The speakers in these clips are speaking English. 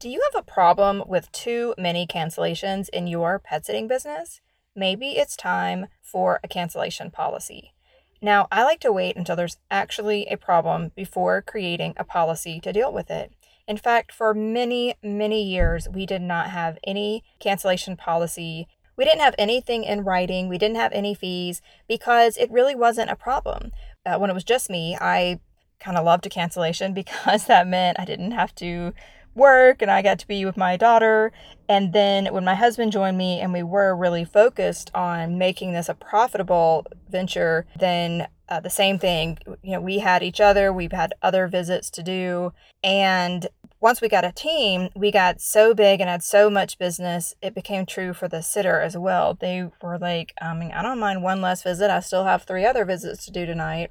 Do you have a problem with too many cancellations in your pet sitting business? Maybe it's time for a cancellation policy. Now, I like to wait until there's actually a problem before creating a policy to deal with it. In fact, for many, many years, we did not have any cancellation policy. We didn't have anything in writing. We didn't have any fees because it really wasn't a problem. When it was just me, I kind of loved a cancellation because that meant I didn't have to work and I got to be with my daughter. And then when my husband joined me and we were really focused on making this a profitable venture, then the same thing, we had each other, we've had other visits to do. And once we got a team, we got so big and had so much business, it became true for the sitter as well. They were like, I don't mind one less visit. I still have 3 other visits to do tonight.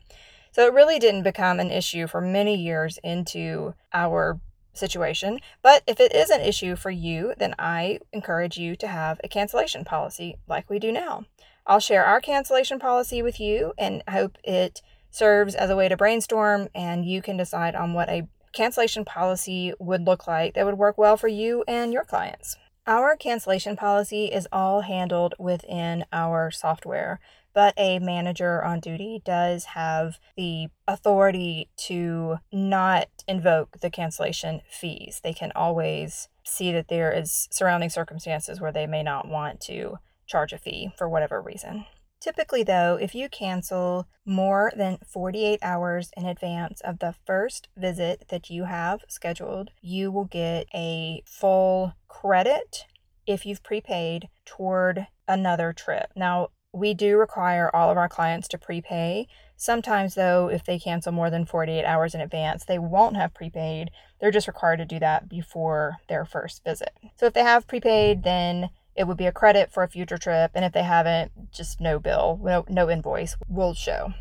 So it really didn't become an issue for many years into our situation. But if it is an issue for you, then I encourage you to have a cancellation policy like we do now. I'll share our cancellation policy with you and hope it serves as a way to brainstorm and you can decide on what a cancellation policy would look like that would work well for you and your clients. Our cancellation policy is all handled within our software, but a manager on duty does have the authority to not invoke the cancellation fees. They can always see that there is surrounding circumstances where they may not want to charge a fee for whatever reason. Typically, though, if you cancel more than 48 hours in advance of the first visit that you have scheduled, you will get a full credit if you've prepaid toward another trip. Now, we do require all of our clients to prepay. Sometimes, though, if they cancel more than 48 hours in advance, they won't have prepaid. They're just required to do that before their first visit. So if they have prepaid, then it would be a credit for a future trip, and if they haven't, just no bill, no invoice will show.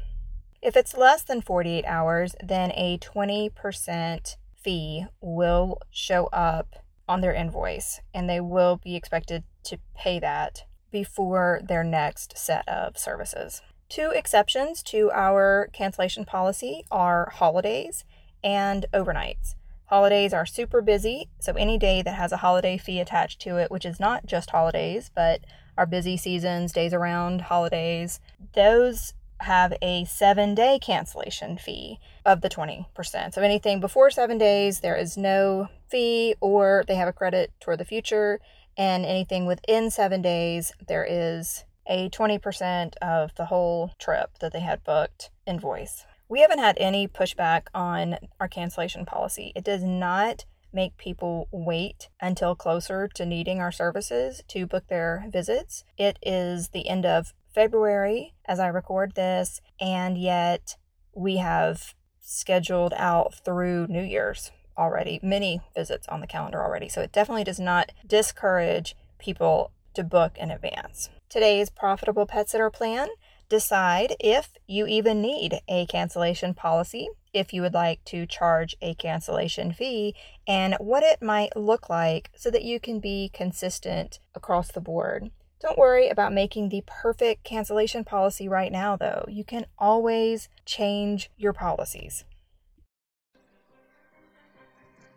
If it's less than 48 hours, then a 20% fee will show up on their invoice, and they will be expected to pay that before their next set of services. 2 exceptions to our cancellation policy are holidays and overnights. Holidays are super busy, so any day that has a holiday fee attached to it, which is not just holidays, but our busy seasons, days around holidays, those have a 7-day cancellation fee of the 20%. So anything before 7 days, there is no fee or they have a credit toward the future. And anything within 7 days, there is a 20% of the whole trip that they had booked invoice. We haven't had any pushback on our cancellation policy. It does not make people wait until closer to needing our services to book their visits. It is the end of February as I record this, and yet we have scheduled out through New Year's already, many visits on the calendar already. So it definitely does not discourage people to book in advance. Today's Profitable Pet Sitter Plan: decide if you even need a cancellation policy, if you would like to charge a cancellation fee, and what it might look like so that you can be consistent across the board. Don't worry about making the perfect cancellation policy right now, though. You can always change your policies.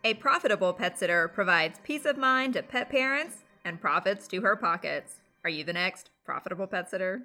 A profitable pet sitter provides peace of mind to pet parents and profits to her pockets. Are you the next profitable pet sitter?